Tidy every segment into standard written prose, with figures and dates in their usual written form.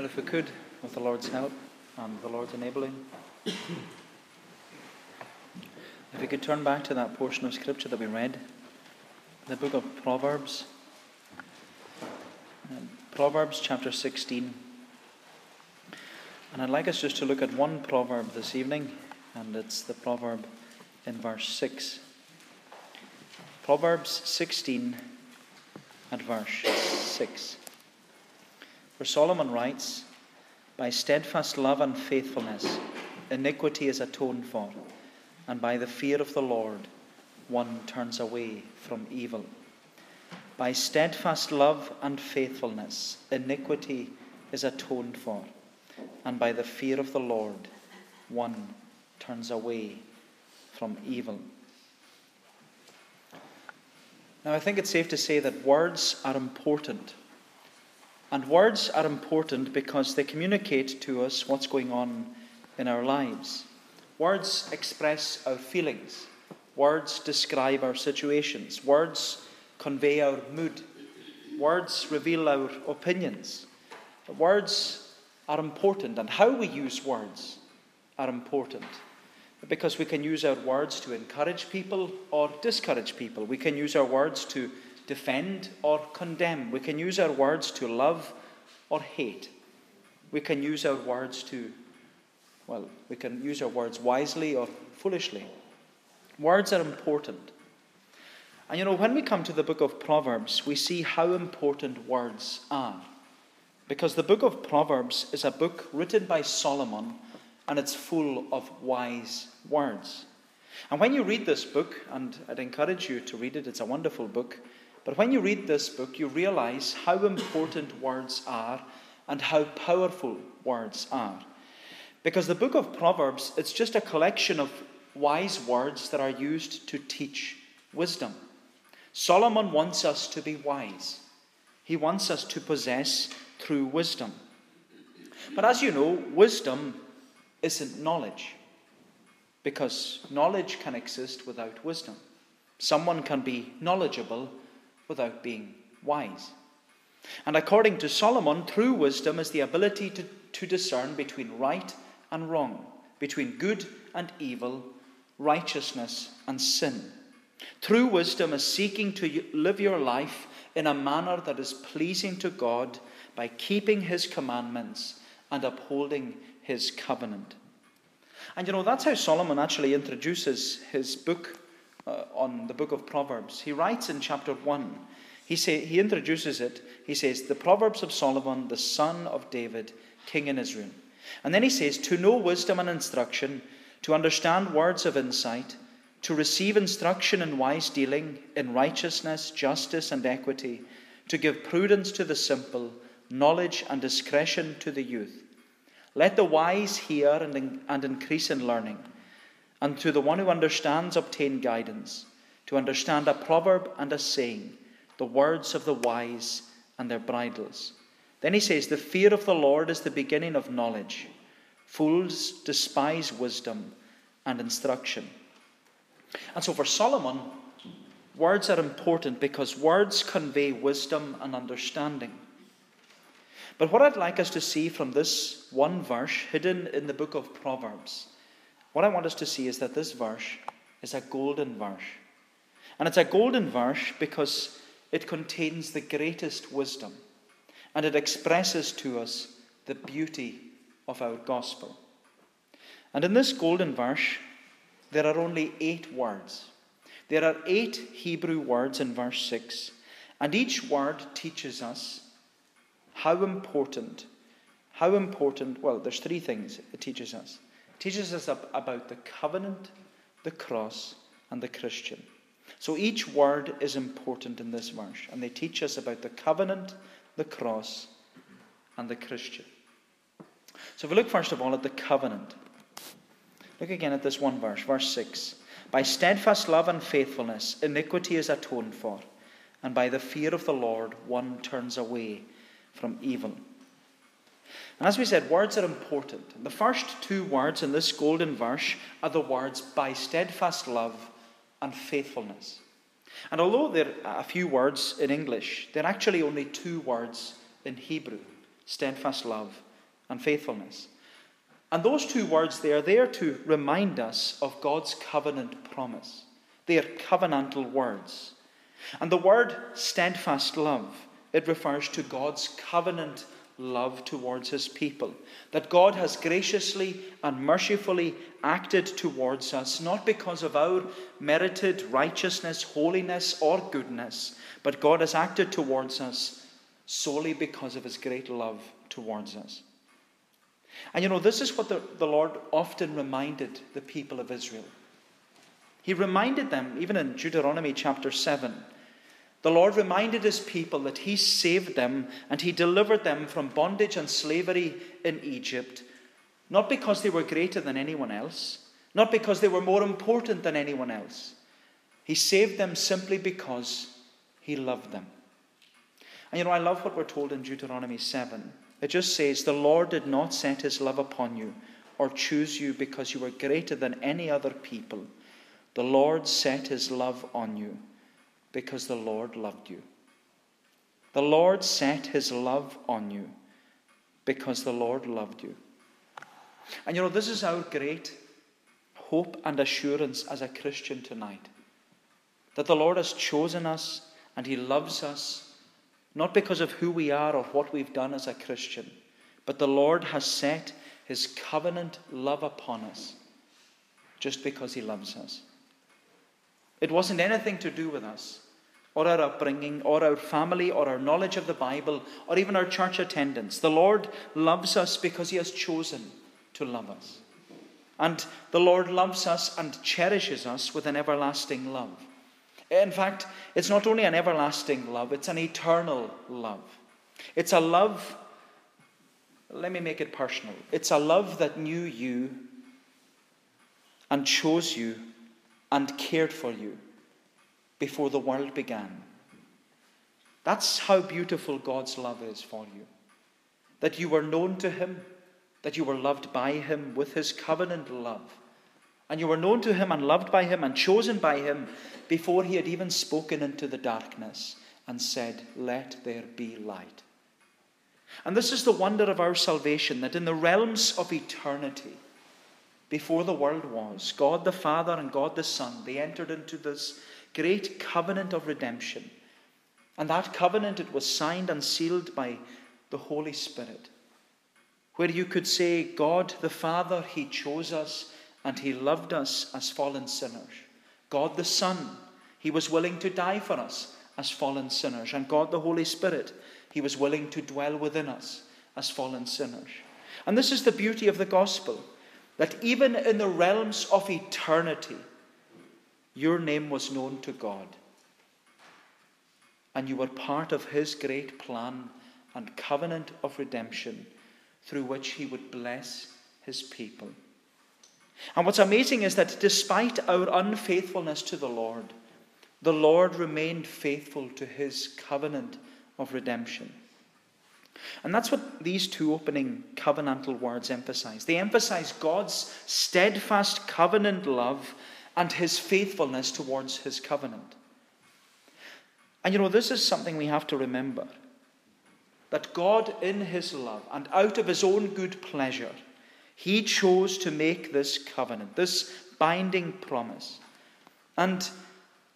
Well, if we could, with the Lord's help and the Lord's enabling, if we could turn back to that portion of Scripture that we read, the book of Proverbs, Proverbs chapter 16. And I'd like us just to look at one proverb this evening, and it's the proverb in verse 6. Proverbs 16 and verse 6. For Solomon writes, "By steadfast love and faithfulness, iniquity is atoned for, and by the fear of the Lord, one turns away from evil." By steadfast love and faithfulness, iniquity is atoned for, and by the fear of the Lord, one turns away from evil. Now, I think it's safe to say that words are important. And words are important because they communicate to us what's going on in our lives. Words express our feelings. Words describe our situations. Words convey our mood. Words reveal our opinions. Words are important, and how we use words are important, because we can use our words to encourage people or discourage people. We can use our words to defend or condemn. We can use our words to love or hate. We can use our words to, well, we can use our words wisely or foolishly. Words are important. And you know, when we come to the book of Proverbs, we see how important words are, because the book of Proverbs is a book written by Solomon, and it's full of wise words. And when you read this book, and I'd encourage you to read it, it's a wonderful book, but when you read this book, you realize how important words are and how powerful words are. Because the book of Proverbs, it's just a collection of wise words that are used to teach wisdom. Solomon wants us to be wise. He wants us to possess through wisdom. But as you know, wisdom isn't knowledge, because knowledge can exist without wisdom. Someone can be knowledgeable without being wise. And according to Solomon, true wisdom is the ability to discern between right and wrong, between good and evil, righteousness and sin. True wisdom is seeking to live your life in a manner that is pleasing to God by keeping His commandments and upholding His covenant. And you know, that's how Solomon actually introduces his book on the book of Proverbs. He writes in chapter 1, he introduces it, he says, "The Proverbs of Solomon, the son of David, king in Israel." And then he says, "To know wisdom and instruction, to understand words of insight, to receive instruction in wise dealing, in righteousness, justice, and equity, to give prudence to the simple, knowledge and discretion to the youth. Let the wise hear and increase in learning, and to the one who understands, obtain guidance, to understand a proverb and a saying, the words of the wise and their bridles." Then he says, "The fear of the Lord is the beginning of knowledge. Fools despise wisdom and instruction." And so for Solomon, words are important because words convey wisdom and understanding. But what I'd like us to see from this one verse hidden in the book of Proverbs, what I want us to see is that this verse is a golden verse. And it's a golden verse because it contains the greatest wisdom, and it expresses to us the beauty of our gospel. And in this golden verse, there are only 8 words. There are 8 Hebrew words in verse 6, and each word teaches us how important, well, there's 3 things it teaches us. Teaches us about the covenant, the cross, and the Christian. So each word is important in this verse, and they teach us about the covenant, the cross, and the Christian. So if we look first of all at the covenant, look again at this one verse, verse 6. "By steadfast love and faithfulness, iniquity is atoned for, and by the fear of the Lord, one turns away from evil." And as we said, words are important. The first 2 words in this golden verse are the words "by steadfast love and faithfulness." And although there are a few words in English, there are actually only 2 words in Hebrew, steadfast love and faithfulness. And those two words there, they are to remind us of God's covenant promise. They are covenantal words. And the word steadfast love, it refers to God's covenant love towards his people. That God has graciously and mercifully acted towards us, not because of our merited righteousness, holiness, or goodness, but God has acted towards us solely because of his great love towards us. And this is what the Lord often reminded the people of Israel. He reminded them, even in Deuteronomy chapter 7, the Lord reminded his people that he saved them and he delivered them from bondage and slavery in Egypt, not because they were greater than anyone else, not because they were more important than anyone else. He saved them simply because he loved them. And I love what we're told in Deuteronomy 7. It just says, the Lord did not set his love upon you or choose you because you were greater than any other people. The Lord set his love on you because the Lord loved you. The Lord set his love on you because the Lord loved you. And this is our great hope and assurance as a Christian tonight. That the Lord has chosen us and he loves us. Not because of who we are or what we've done as a Christian, but the Lord has set his covenant love upon us just because he loves us. It wasn't anything to do with us, or our upbringing, or our family, or our knowledge of the Bible, or even our church attendance. The Lord loves us because he has chosen to love us. And the Lord loves us and cherishes us with an everlasting love. In fact, it's not only an everlasting love, it's an eternal love. It's a love, let me make it personal. It's a love that knew you and chose you and cared for you before the world began. That's how beautiful God's love is for you. That you were known to him, that you were loved by him with his covenant love. And you were known to him and loved by him and chosen by him before he had even spoken into the darkness and said, let there be light. And this is the wonder of our salvation, that in the realms of eternity, before the world was, God the Father and God the Son, they entered into this great covenant of redemption. And that covenant, it was signed and sealed by the Holy Spirit, where you could say, God the Father, he chose us, and he loved us as fallen sinners. God the Son, he was willing to die for us as fallen sinners. And God the Holy Spirit, he was willing to dwell within us as fallen sinners. And this is the beauty of the gospel, that even in the realms of eternity, your name was known to God. And you were part of his great plan and covenant of redemption through which he would bless his people. And what's amazing is that despite our unfaithfulness to the Lord remained faithful to his covenant of redemption. And that's what these two opening covenantal words emphasize. They emphasize God's steadfast covenant love and his faithfulness towards his covenant. And this is something we have to remember. That God in his love and out of his own good pleasure, he chose to make this covenant, this binding promise. And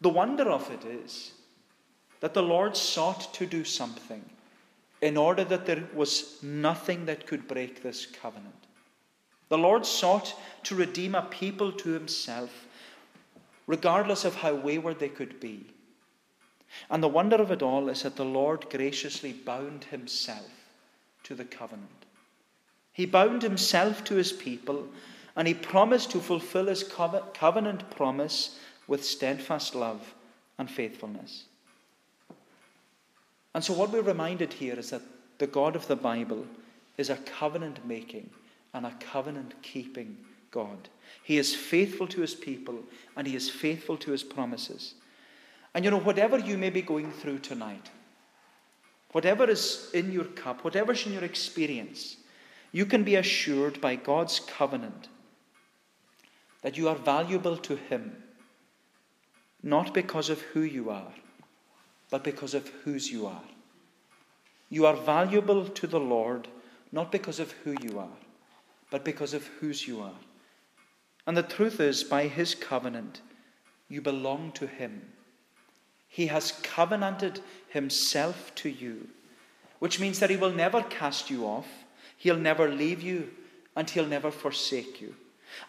the wonder of it is that the Lord sought to do something in order that there was nothing that could break this covenant. The Lord sought to redeem a people to himself, regardless of how wayward they could be. And the wonder of it all is that the Lord graciously bound himself to the covenant. He bound himself to his people and he promised to fulfill his covenant promise with steadfast love and faithfulness. And so what we're reminded here is that the God of the Bible is a covenant-making and a covenant-keeping God. He is faithful to his people and he is faithful to his promises. And whatever you may be going through tonight, whatever is in your cup, whatever's in your experience, you can be assured by God's covenant that you are valuable to him, not because of who you are, but because of whose you are. You are valuable to the Lord, not because of who you are, but because of whose you are. And the truth is, by his covenant, you belong to him. He has covenanted himself to you, which means that he will never cast you off, he'll never leave you, and he'll never forsake you.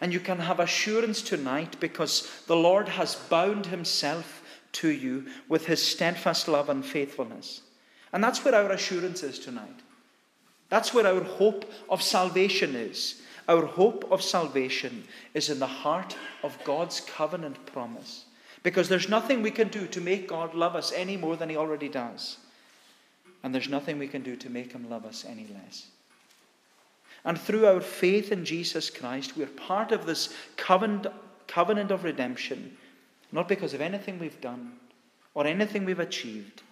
And you can have assurance tonight because the Lord has bound himself to you with his steadfast love and faithfulness. And that's where our assurance is tonight. That's where our hope of salvation is. Our hope of salvation is in the heart of God's covenant promise, because there's nothing we can do to make God love us any more than he already does. And there's nothing we can do to make him love us any less. And through our faith in Jesus Christ, we're part of this covenant of redemption, not because of anything we've done or anything we've achieved,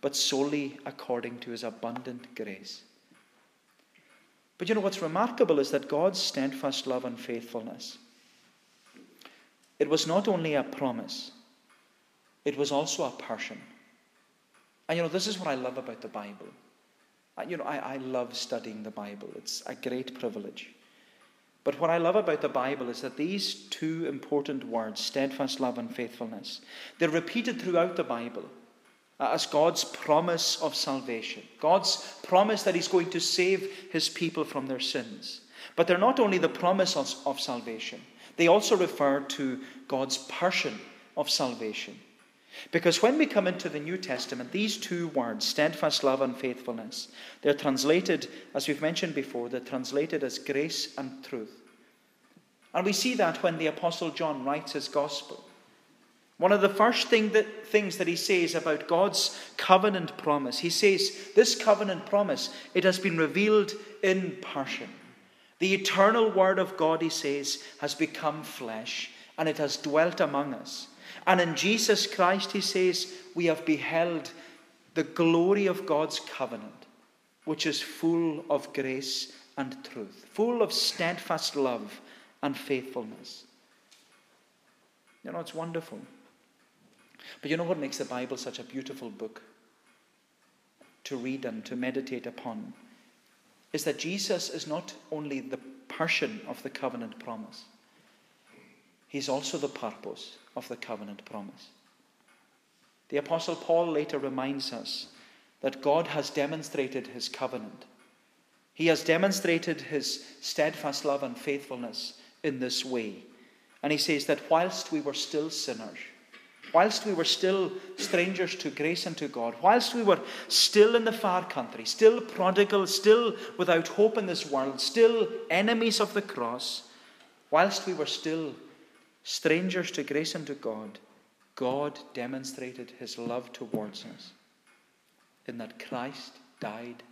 but solely according to his abundant grace. But you know what's remarkable is that God's steadfast love and faithfulness, it was not only a promise, it was also a person. And you know, this is what I love about the Bible. And you know, I love studying the Bible. It's a great privilege. But what I love about the Bible is that these two important words, steadfast love and faithfulness, they're repeated throughout the Bible as God's promise of salvation, God's promise that he's going to save his people from their sins. But they're not only the promise of salvation, they also refer to God's person of salvation. Because when we come into the New Testament, these two words, steadfast love and faithfulness, they're translated, as we've mentioned before, they're translated as grace and truth. And we see that when the Apostle John writes his gospel. One of the first things that he says about God's covenant promise, he says, this covenant promise, it has been revealed in person. The eternal word of God, he says, has become flesh and it has dwelt among us. And in Jesus Christ, he says, we have beheld the glory of God's covenant, which is full of grace and truth, full of steadfast love and faithfulness. You know, it's wonderful. But you know what makes the Bible such a beautiful book to read and to meditate upon? Is that Jesus is not only the person of the covenant promise, he's also the purpose of the covenant promise. The Apostle Paul later reminds us that God has demonstrated his covenant. He has demonstrated his steadfast love and faithfulness in this way. And he says that whilst we were still sinners, whilst we were still strangers to grace and to God, whilst we were still in the far country, still prodigal, still without hope in this world, still enemies of the cross, whilst we were still strangers to grace and to God, God demonstrated his love towards us in that Christ died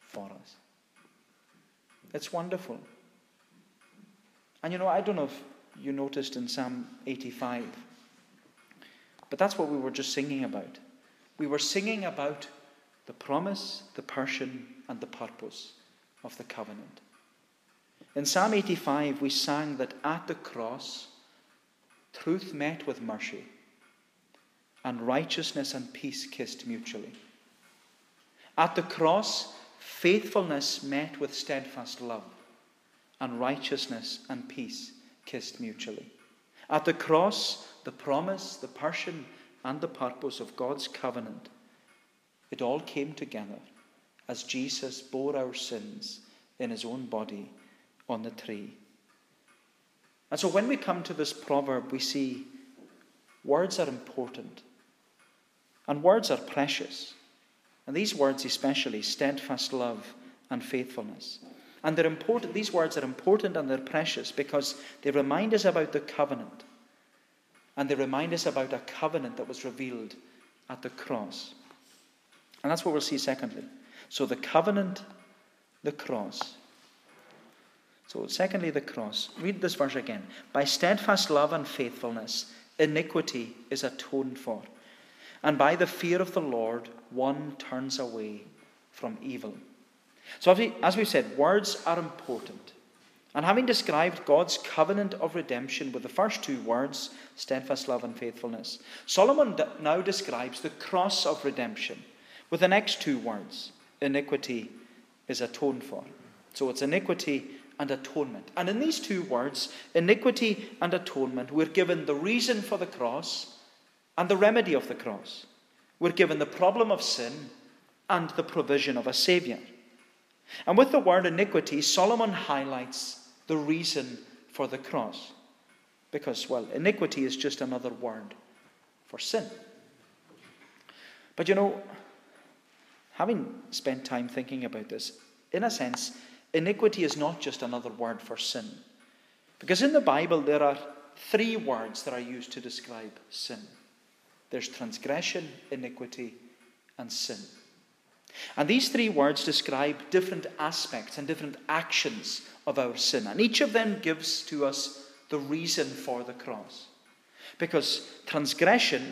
for us. It's wonderful. And you know, I don't know if you noticed in Psalm 85, but that's what we were just singing about. We were singing about the promise, the person, and the purpose of the covenant. In Psalm 85, we sang that at the cross, truth met with mercy, and righteousness and peace kissed mutually. At the cross, faithfulness met with steadfast love, and righteousness and peace kissed mutually. At the cross, the promise, the person, and the purpose of God's covenant, it all came together as Jesus bore our sins in his own body on the tree. And so when we come to this proverb, we see words are important and words are precious. And these words especially, steadfast love and faithfulness. And they're important. These words are important and they're precious because they remind us about the covenant. And they remind us about a covenant that was revealed at the cross. And that's what we'll see secondly. So the covenant, the cross. So secondly, the cross. Read this verse again. By steadfast love and faithfulness, iniquity is atoned for. And by the fear of the Lord, one turns away from evil. So as we've said, words are important. And having described God's covenant of redemption with the first two words, steadfast love and faithfulness, Solomon now describes the cross of redemption with the next two words, iniquity is atoned for. So it's iniquity and atonement. And in these two words, iniquity and atonement, we're given the reason for the cross and the remedy of the cross. We're given the problem of sin and the provision of a Saviour. And with the word iniquity, Solomon highlights the reason for the cross. Because, well, iniquity is just another word for sin. But you know, having spent time thinking about this, in a sense, iniquity is not just another word for sin. Because in the Bible, there are three words that are used to describe sin. There's transgression, iniquity, and sin. And these three words describe different aspects and different actions of our sin. And each of them gives to us the reason for the cross. Because transgression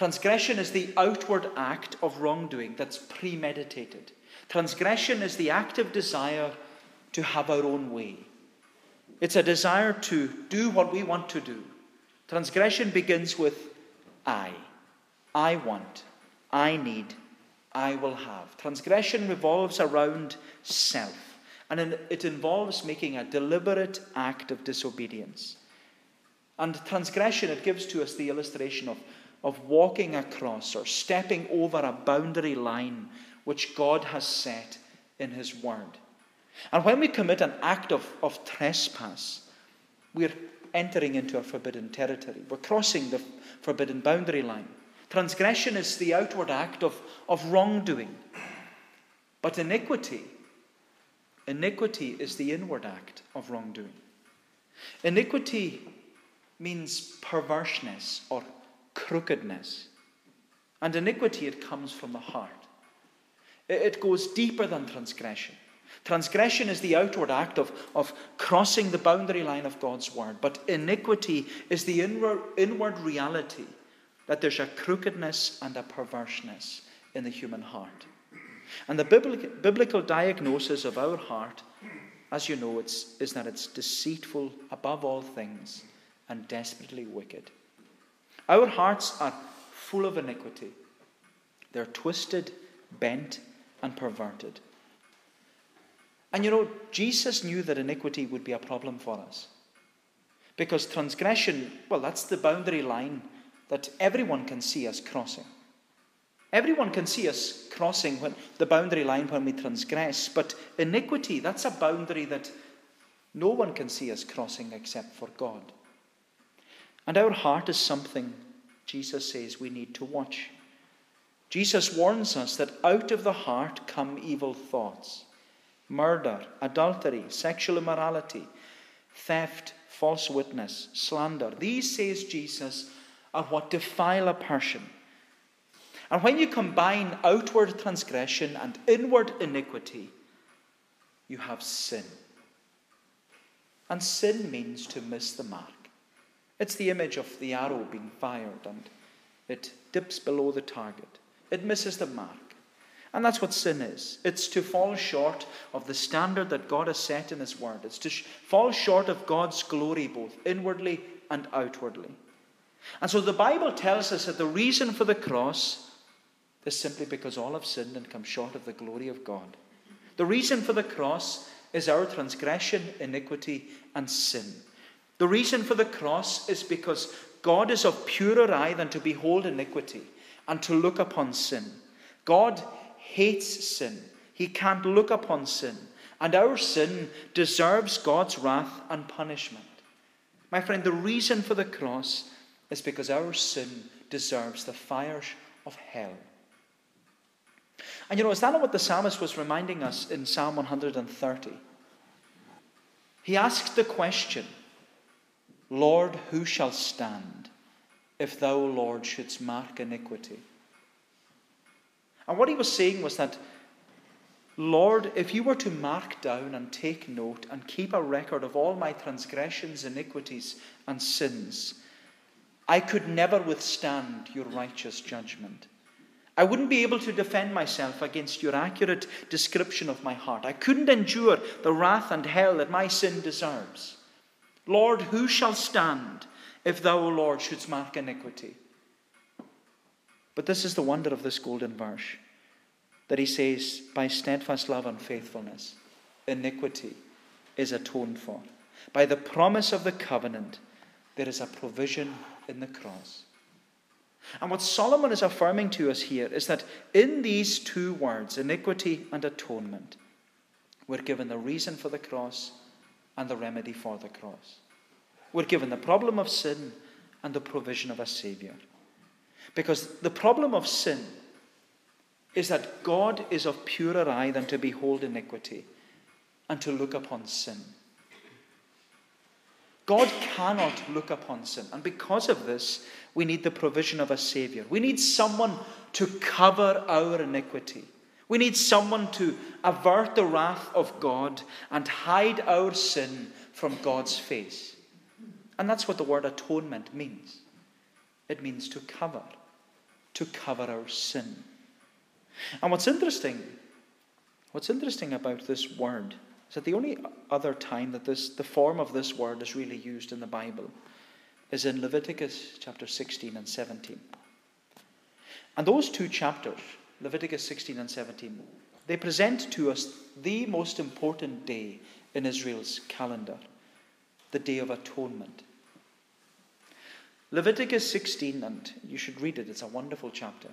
is the outward act of wrongdoing that's premeditated. Transgression is the active desire to have our own way. It's a desire to do what we want to do. Transgression begins with I want, I need, I will have. Transgression revolves around self, and it involves making a deliberate act of disobedience. And transgression, it gives to us the illustration of walking across or stepping over a boundary line which God has set in His Word. And when we commit an act of trespass, we're entering into a forbidden territory. We're crossing the forbidden boundary line. Transgression is the outward act of wrongdoing. But iniquity is the inward act of wrongdoing. Iniquity means perverseness or crookedness. And iniquity, it comes from the heart. It goes deeper than transgression. Transgression is the outward act of crossing the boundary line of God's Word. But iniquity is the inward reality that there's a crookedness and a perverseness in the human heart. And the biblical diagnosis of our heart, as you know, is that it's deceitful above all things and desperately wicked. Our hearts are full of iniquity. They're twisted, bent, and perverted. And you know, Jesus knew that iniquity would be a problem for us. Because transgression, well, that's the boundary line that everyone can see us crossing. Everyone can see us crossing the boundary line when we transgress. But iniquity, that's a boundary that no one can see us crossing except for God. And our heart is something, Jesus says, we need to watch. Jesus warns us that out of the heart come evil thoughts. Murder, adultery, sexual immorality, theft, false witness, slander. These, says Jesus, are what defile a person. And when you combine outward transgression and inward iniquity, you have sin. And sin means to miss the mark. It's the image of the arrow being fired and it dips below the target. It misses the mark. And that's what sin is. It's to fall short of the standard that God has set in His Word. It's to fall short of God's glory both inwardly and outwardly. And so the Bible tells us that the reason for the cross is simply because all have sinned and come short of the glory of God. The reason for the cross is our transgression, iniquity, and sin. The reason for the cross is because God is of purer eye than to behold iniquity and to look upon sin. God hates sin. He can't look upon sin. And our sin deserves God's wrath and punishment. My friend, the reason for the cross is because our sin deserves the fires of hell. And you know, is that not what the psalmist was reminding us in Psalm 130? He asked the question, Lord, who shall stand if thou, Lord, shouldst mark iniquity? And what he was saying was that, Lord, if you were to mark down and take note and keep a record of all my transgressions, iniquities, and sins, I could never withstand your righteous judgment. I wouldn't be able to defend myself against your accurate description of my heart. I couldn't endure the wrath and hell that my sin deserves. Lord, who shall stand if thou, O Lord, shouldst mark iniquity? But this is the wonder of this golden verse, that he says, by steadfast love and faithfulness, iniquity is atoned for. By the promise of the covenant, there is a provision in the cross. And what Solomon is affirming to us here is that in these two words, iniquity and atonement, we're given the reason for the cross and the remedy for the cross. We're given the problem of sin and the provision of a Savior. Because the problem of sin is that God is of purer eye than to behold iniquity and to look upon sin. God cannot look upon sin. And because of this, we need the provision of a Savior. We need someone to cover our iniquity. We need someone to avert the wrath of God and hide our sin from God's face. And that's what the word atonement means. It means to cover our sin. And what's interesting about this word is that the only other time that the form of this word is really used in the Bible is in Leviticus chapter 16 and 17. And those two chapters, Leviticus 16 and 17, they present to us the most important day in Israel's calendar, the Day of Atonement. Leviticus 16, and you should read it, it's a wonderful chapter.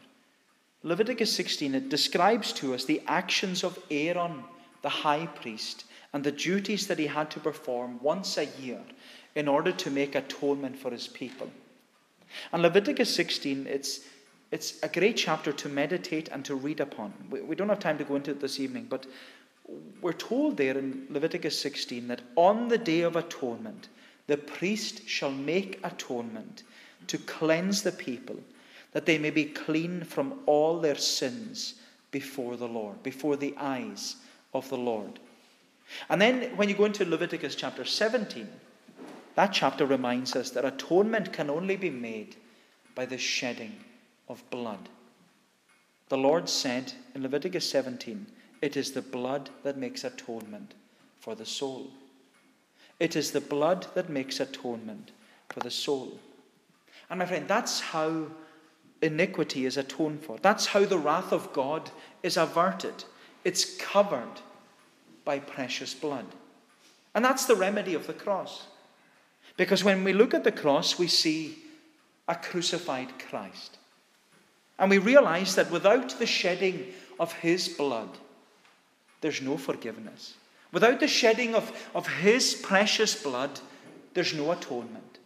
Leviticus 16, it describes to us the actions of Aaron, the high priest, and the duties that he had to perform once a year in order to make atonement for his people. And Leviticus 16, it's a great chapter to meditate and to read upon. We don't have time to go into it this evening, but we're told there in Leviticus 16 that on the Day of Atonement, the priest shall make atonement to cleanse the people, that they may be clean from all their sins before the Lord, before the eyes of the Lord. And then when you go into Leviticus chapter 17, that chapter reminds us that atonement can only be made by the shedding of blood. The Lord said in Leviticus 17, it is the blood that makes atonement for the soul. It is the blood that makes atonement for the soul. And my friend, that's how iniquity is atoned for. That's how the wrath of God is averted. It's covered by precious blood. And that's the remedy of the cross. Because when we look at the cross, we see a crucified Christ. And we realize that without the shedding of his blood, there's no forgiveness. Without the shedding of his precious blood, there's no atonement.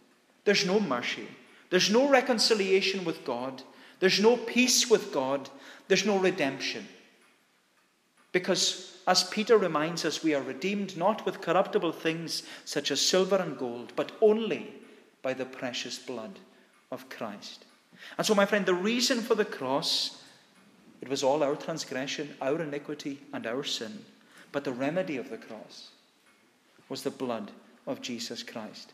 There's no mercy. There's no reconciliation with God. There's no peace with God. There's no redemption. Because, as Peter reminds us, we are redeemed not with corruptible things such as silver and gold, but only by the precious blood of Christ. And so, my friend, the reason for the cross, it was all our transgression, our iniquity, and our sin. But the remedy of the cross was the blood of Jesus Christ.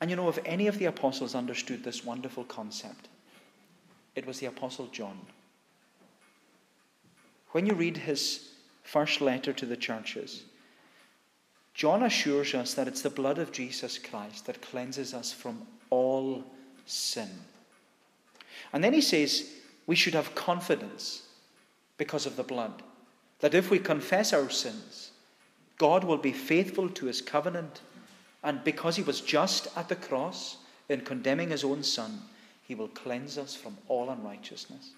And you know, if any of the apostles understood this wonderful concept, it was the Apostle John. When you read his first letter to the churches, John assures us that it's the blood of Jesus Christ that cleanses us from all sin. And then he says we should have confidence because of the blood, that if we confess our sins, God will be faithful to his covenant, and because he was just at the cross in condemning his own son, he will cleanse us from all unrighteousness.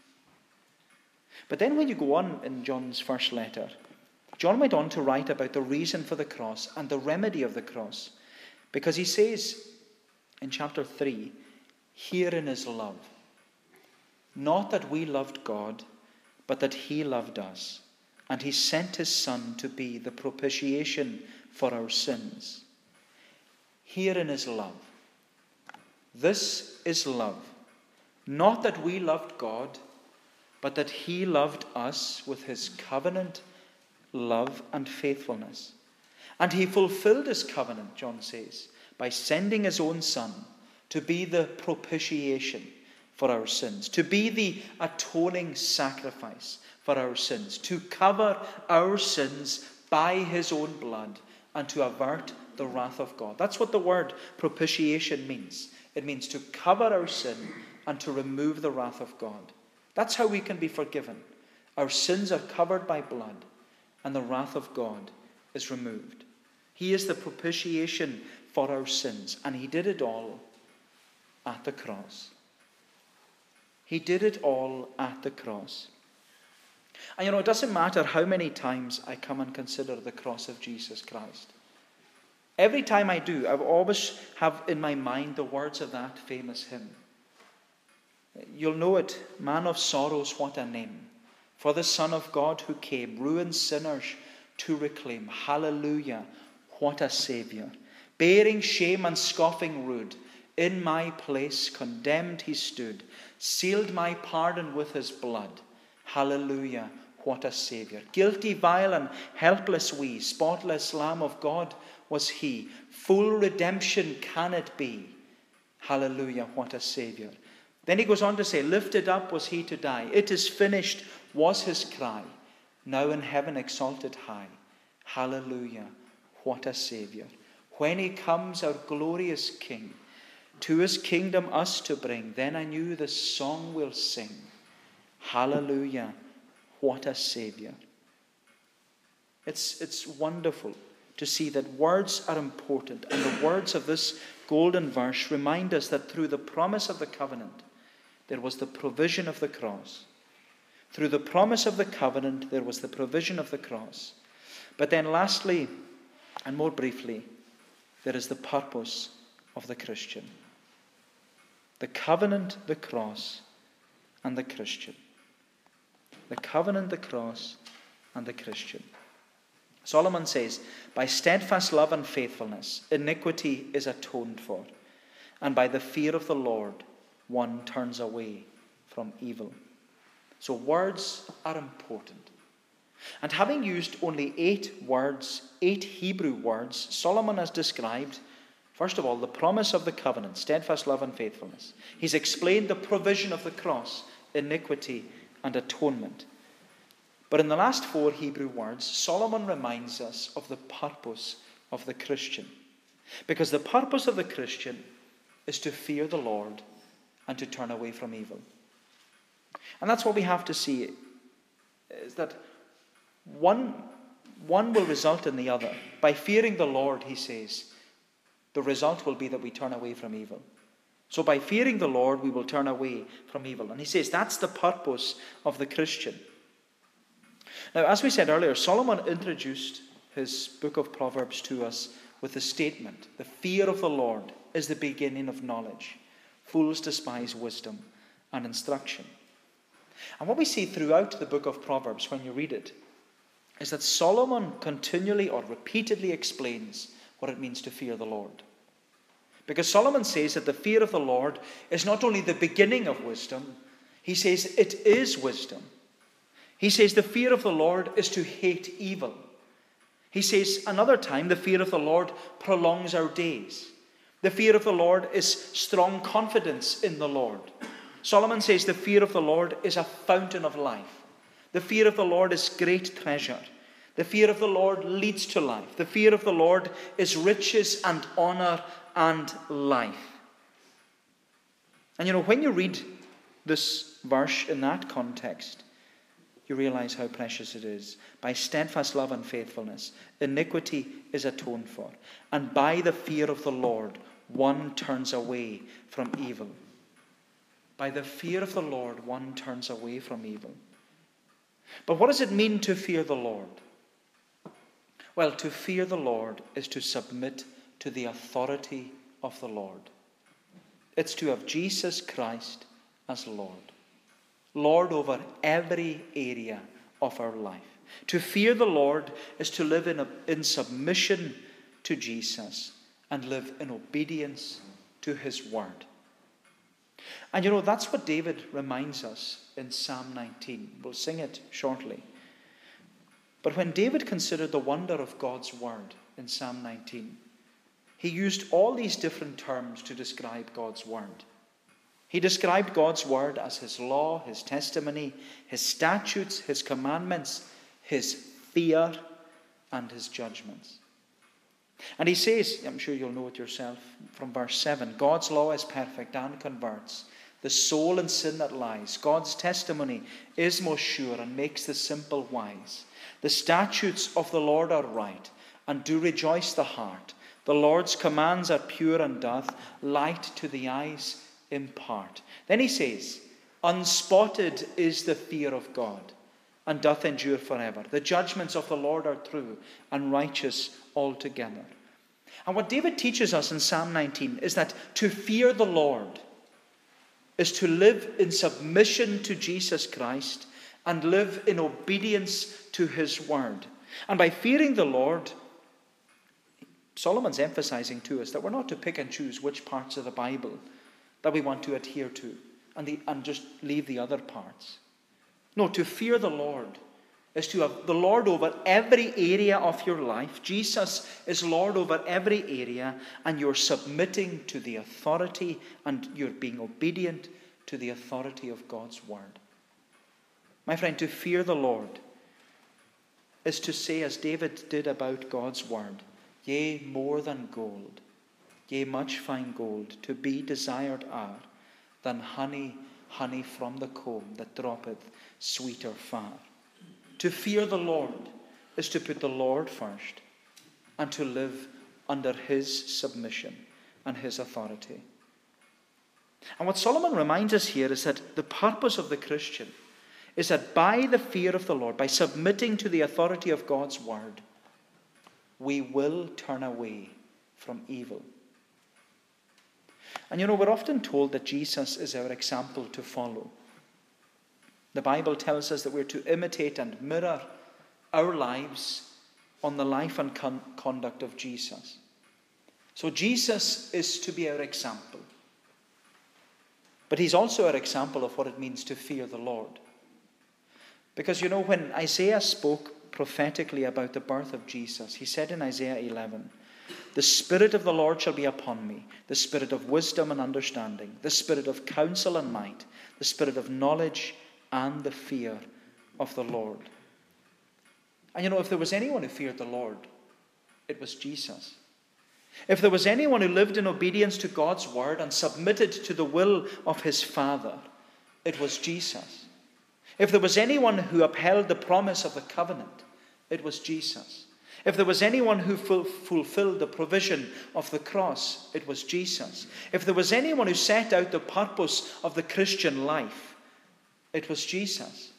But then when you go on in John's first letter, John went on to write about the reason for the cross and the remedy of the cross. Because he says in chapter 3, herein is love. Not that we loved God, but that he loved us. And he sent his son to be the propitiation for our sins. Herein is love. This is love. Not that we loved God, but that he loved us with his covenant, love, and faithfulness. And he fulfilled his covenant, John says, by sending his own son to be the propitiation for our sins, to be the atoning sacrifice for our sins, to cover our sins by his own blood and to avert the wrath of God. That's what the word propitiation means. It means to cover our sin and to remove the wrath of God. That's how we can be forgiven. Our sins are covered by blood, and the wrath of God is removed. He is the propitiation for our sins, and he did it all at the cross. He did it all at the cross. And it doesn't matter how many times I come and consider the cross of Jesus Christ. Every time I do, I always have in my mind the words of that famous hymn. You'll know it, Man of Sorrows, what a name, for the Son of God who came, ruined sinners to reclaim. Hallelujah, what a Saviour. Bearing shame and scoffing rude, in my place condemned he stood, sealed my pardon with his blood. Hallelujah, what a Saviour. Guilty, vile, and helpless we, spotless Lamb of God was he. Full redemption can it be. Hallelujah, what a Saviour. Then he goes on to say, lifted up was he to die. It is finished was his cry. Now in heaven exalted high. Hallelujah, what a Saviour. When he comes, our glorious King, to his kingdom us to bring, then I knew the song we'll sing. Hallelujah, what a Saviour. It's wonderful to see that words are important, and the words of this golden verse remind us that through the promise of the covenant, there was the provision of the cross. Through the promise of the covenant, there was the provision of the cross. But then lastly, and more briefly, there is the purpose of the Christian. The covenant, the cross, and the Christian. The covenant, the cross, and the Christian. Solomon says, by steadfast love and faithfulness, iniquity is atoned for, and by the fear of the Lord, one turns away from evil. So words are important. And having used only 8 Hebrew words, Solomon has described, first of all, the promise of the covenant, steadfast love and faithfulness. He's explained the provision of the cross, iniquity and atonement. But in the last 4 Hebrew words, Solomon reminds us of the purpose of the Christian. Because the purpose of the Christian is to fear the Lord and to turn away from evil. And that's what we have to see, is that one will result in the other. By fearing the Lord, he says, the result will be that we turn away from evil. So by fearing the Lord, we will turn away from evil. And he says that's the purpose of the Christian. Now, as we said earlier, Solomon introduced his book of Proverbs to us with the statement, the fear of the Lord is the beginning of knowledge. Fools despise wisdom and instruction. And what we see throughout the book of Proverbs when you read it is that Solomon continually or repeatedly explains what it means to fear the Lord. Because Solomon says that the fear of the Lord is not only the beginning of wisdom, he says it is wisdom. He says the fear of the Lord is to hate evil. He says another time the fear of the Lord prolongs our days. The fear of the Lord is strong confidence in the Lord. Solomon says the fear of the Lord is a fountain of life. The fear of the Lord is great treasure. The fear of the Lord leads to life. The fear of the Lord is riches and honor and life. And when you read this verse in that context, you realize how precious it is. By steadfast love and faithfulness, iniquity is atoned for. And by the fear of the Lord, one turns away from evil. By the fear of the Lord, one turns away from evil. But what does it mean to fear the Lord? Well, to fear the Lord is to submit to the authority of the Lord. It's to have Jesus Christ as Lord. Lord over every area of our life. To fear the Lord is to live in submission to Jesus and live in obedience to his word. And that's what David reminds us in Psalm 19. We'll sing it shortly. But when David considered the wonder of God's word in Psalm 19, he used all these different terms to describe God's word. He described God's word as his law, his testimony, his statutes, his commandments, his fear, and his judgments. And he says, I'm sure you'll know it yourself from verse 7, God's law is perfect and converts. the soul and sin that lies. God's testimony is more sure and makes the simple wise. The statutes of the Lord are right and do rejoice the heart. The Lord's commands are pure and doth light to the eyes impart. Then he says, unspotted is the fear of God and doth endure forever. The judgments of the Lord are true and righteous altogether. And what David teaches us in Psalm 19 is that to fear the Lord is to live in submission to Jesus Christ and live in obedience to his word. And by fearing the Lord, Solomon's emphasizing to us that we're not to pick and choose which parts of the Bible that we want to adhere to and just leave the other parts. No, to fear the Lord is to have the Lord over every area of your life. Jesus is Lord over every area, and you're submitting to the authority and you're being obedient to the authority of God's word. My friend, to fear the Lord is to say, as David did about God's word, yea, more than gold, yea, much fine gold, to be desired are than honey, honey from the comb that droppeth sweeter far. To fear the Lord is to put the Lord first and to live under his submission and his authority. And what Solomon reminds us here is that the purpose of the Christian is that by the fear of the Lord, by submitting to the authority of God's word, we will turn away from evil. And you know, we're often told that Jesus is our example to follow. The Bible tells us that we're to imitate and mirror our lives on the life and conduct of Jesus. So Jesus is to be our example. But he's also our example of what it means to fear the Lord. Because you know, when Isaiah spoke prophetically about the birth of Jesus, he said in Isaiah 11, the Spirit of the Lord shall be upon me, the Spirit of wisdom and understanding, the Spirit of counsel and might, the Spirit of knowledge and the fear of the Lord. And you know, if there was anyone who feared the Lord, it was Jesus. If there was anyone who lived in obedience to God's word and submitted to the will of his Father, it was Jesus. If there was anyone who upheld the promise of the covenant, it was Jesus. If there was anyone who fulfilled the provision of the cross, it was Jesus. If there was anyone who set out the purpose of the Christian life, it was Jesus.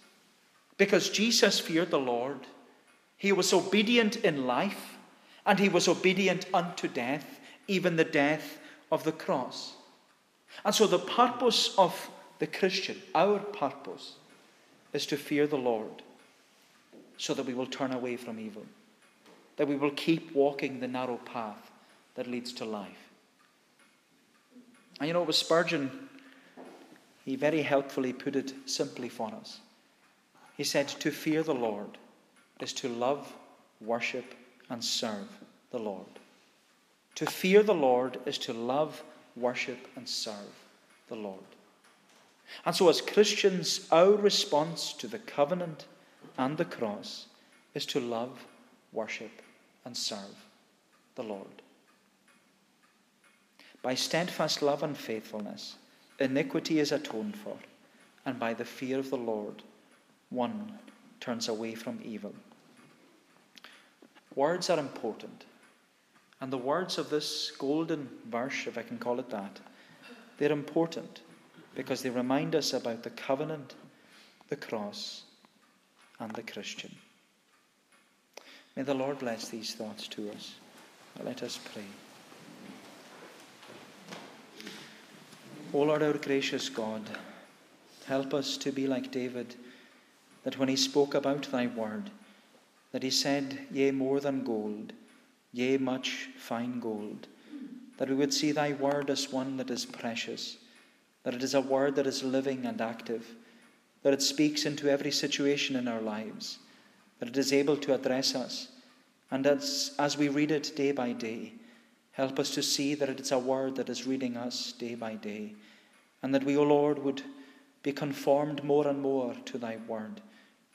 Because Jesus feared the Lord, he was obedient in life, and he was obedient unto death, even the death of the cross. And so the purpose of the Christian, our purpose, is to fear the Lord so that we will turn away from evil, that we will keep walking the narrow path that leads to life. And you know, it was Spurgeon. He very helpfully put it simply for us. He said, to fear the Lord is to love, worship, and serve the Lord. To fear the Lord is to love, worship, and serve the Lord. And so as Christians, our response to the covenant and the cross is to love, worship, and serve the Lord. By steadfast love and faithfulness, iniquity is atoned for, and by the fear of the Lord, one turns away from evil. Words are important, and the words of this golden verse, if I can call it that, they're important because they remind us about the covenant, the cross, and the Christian. May the Lord bless these thoughts to us. Let us pray. O Lord, our gracious God, help us to be like David, that when he spoke about thy word, that he said, yea, more than gold, yea, much fine gold, that we would see thy word as one that is precious, that it is a word that is living and active, that it speaks into every situation in our lives, that it is able to address us, and as we read it day by day, help us to see that it's a word that is reading us day by day, and that we, O Lord, would be conformed more and more to thy word,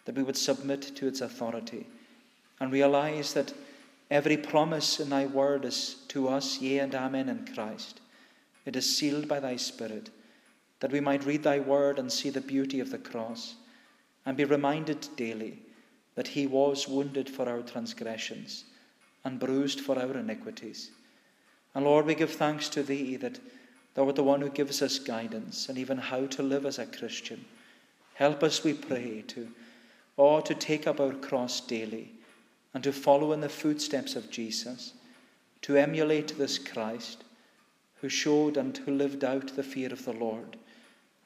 that we would submit to its authority and realize that every promise in thy word is to us, yea and amen in Christ. It is sealed by thy Spirit, that we might read thy word and see the beauty of the cross and be reminded daily that he was wounded for our transgressions and bruised for our iniquities. And Lord, we give thanks to thee that thou art the one who gives us guidance and even how to live as a Christian. Help us, we pray, to take up our cross daily and to follow in the footsteps of Jesus, to emulate this Christ who showed and who lived out the fear of the Lord,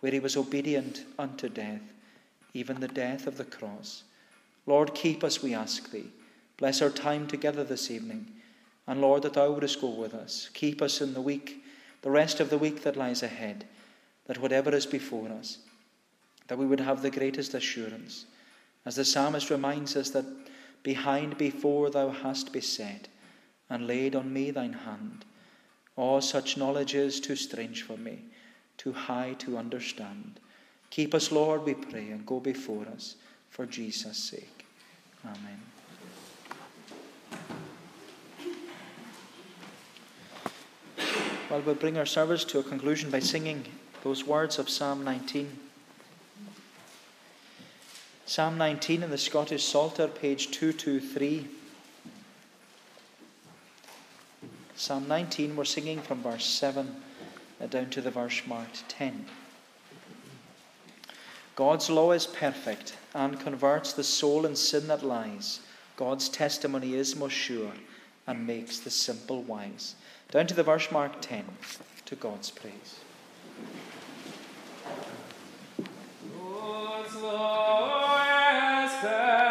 where he was obedient unto death, even the death of the cross. Lord, keep us, we ask thee. Bless our time together this evening. And Lord, that thou wouldest go with us. Keep us in the week, the rest of the week that lies ahead, that whatever is before us, that we would have the greatest assurance. As the psalmist reminds us that behind, before thou hast beset, and laid on me thine hand. Oh, such knowledge is too strange for me, too high to understand. Keep us, Lord, we pray, and go before us, for Jesus' sake. Amen. Well, we'll bring our service to a conclusion by singing those words of Psalm 19. Psalm 19 in the Scottish Psalter, page 223. Psalm 19, we're singing from verse 7 down to the verse marked 10. God's law is perfect and converts the soul in sin that lies. God's testimony is most sure and makes the simple wise. Down to the verse marked 10, to God's praise. God's law is perfect.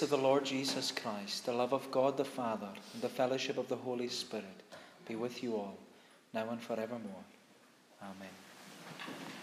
Of the Lord Jesus Christ, the love of God the Father, and the fellowship of the Holy Spirit be with you all, now and forevermore. Amen.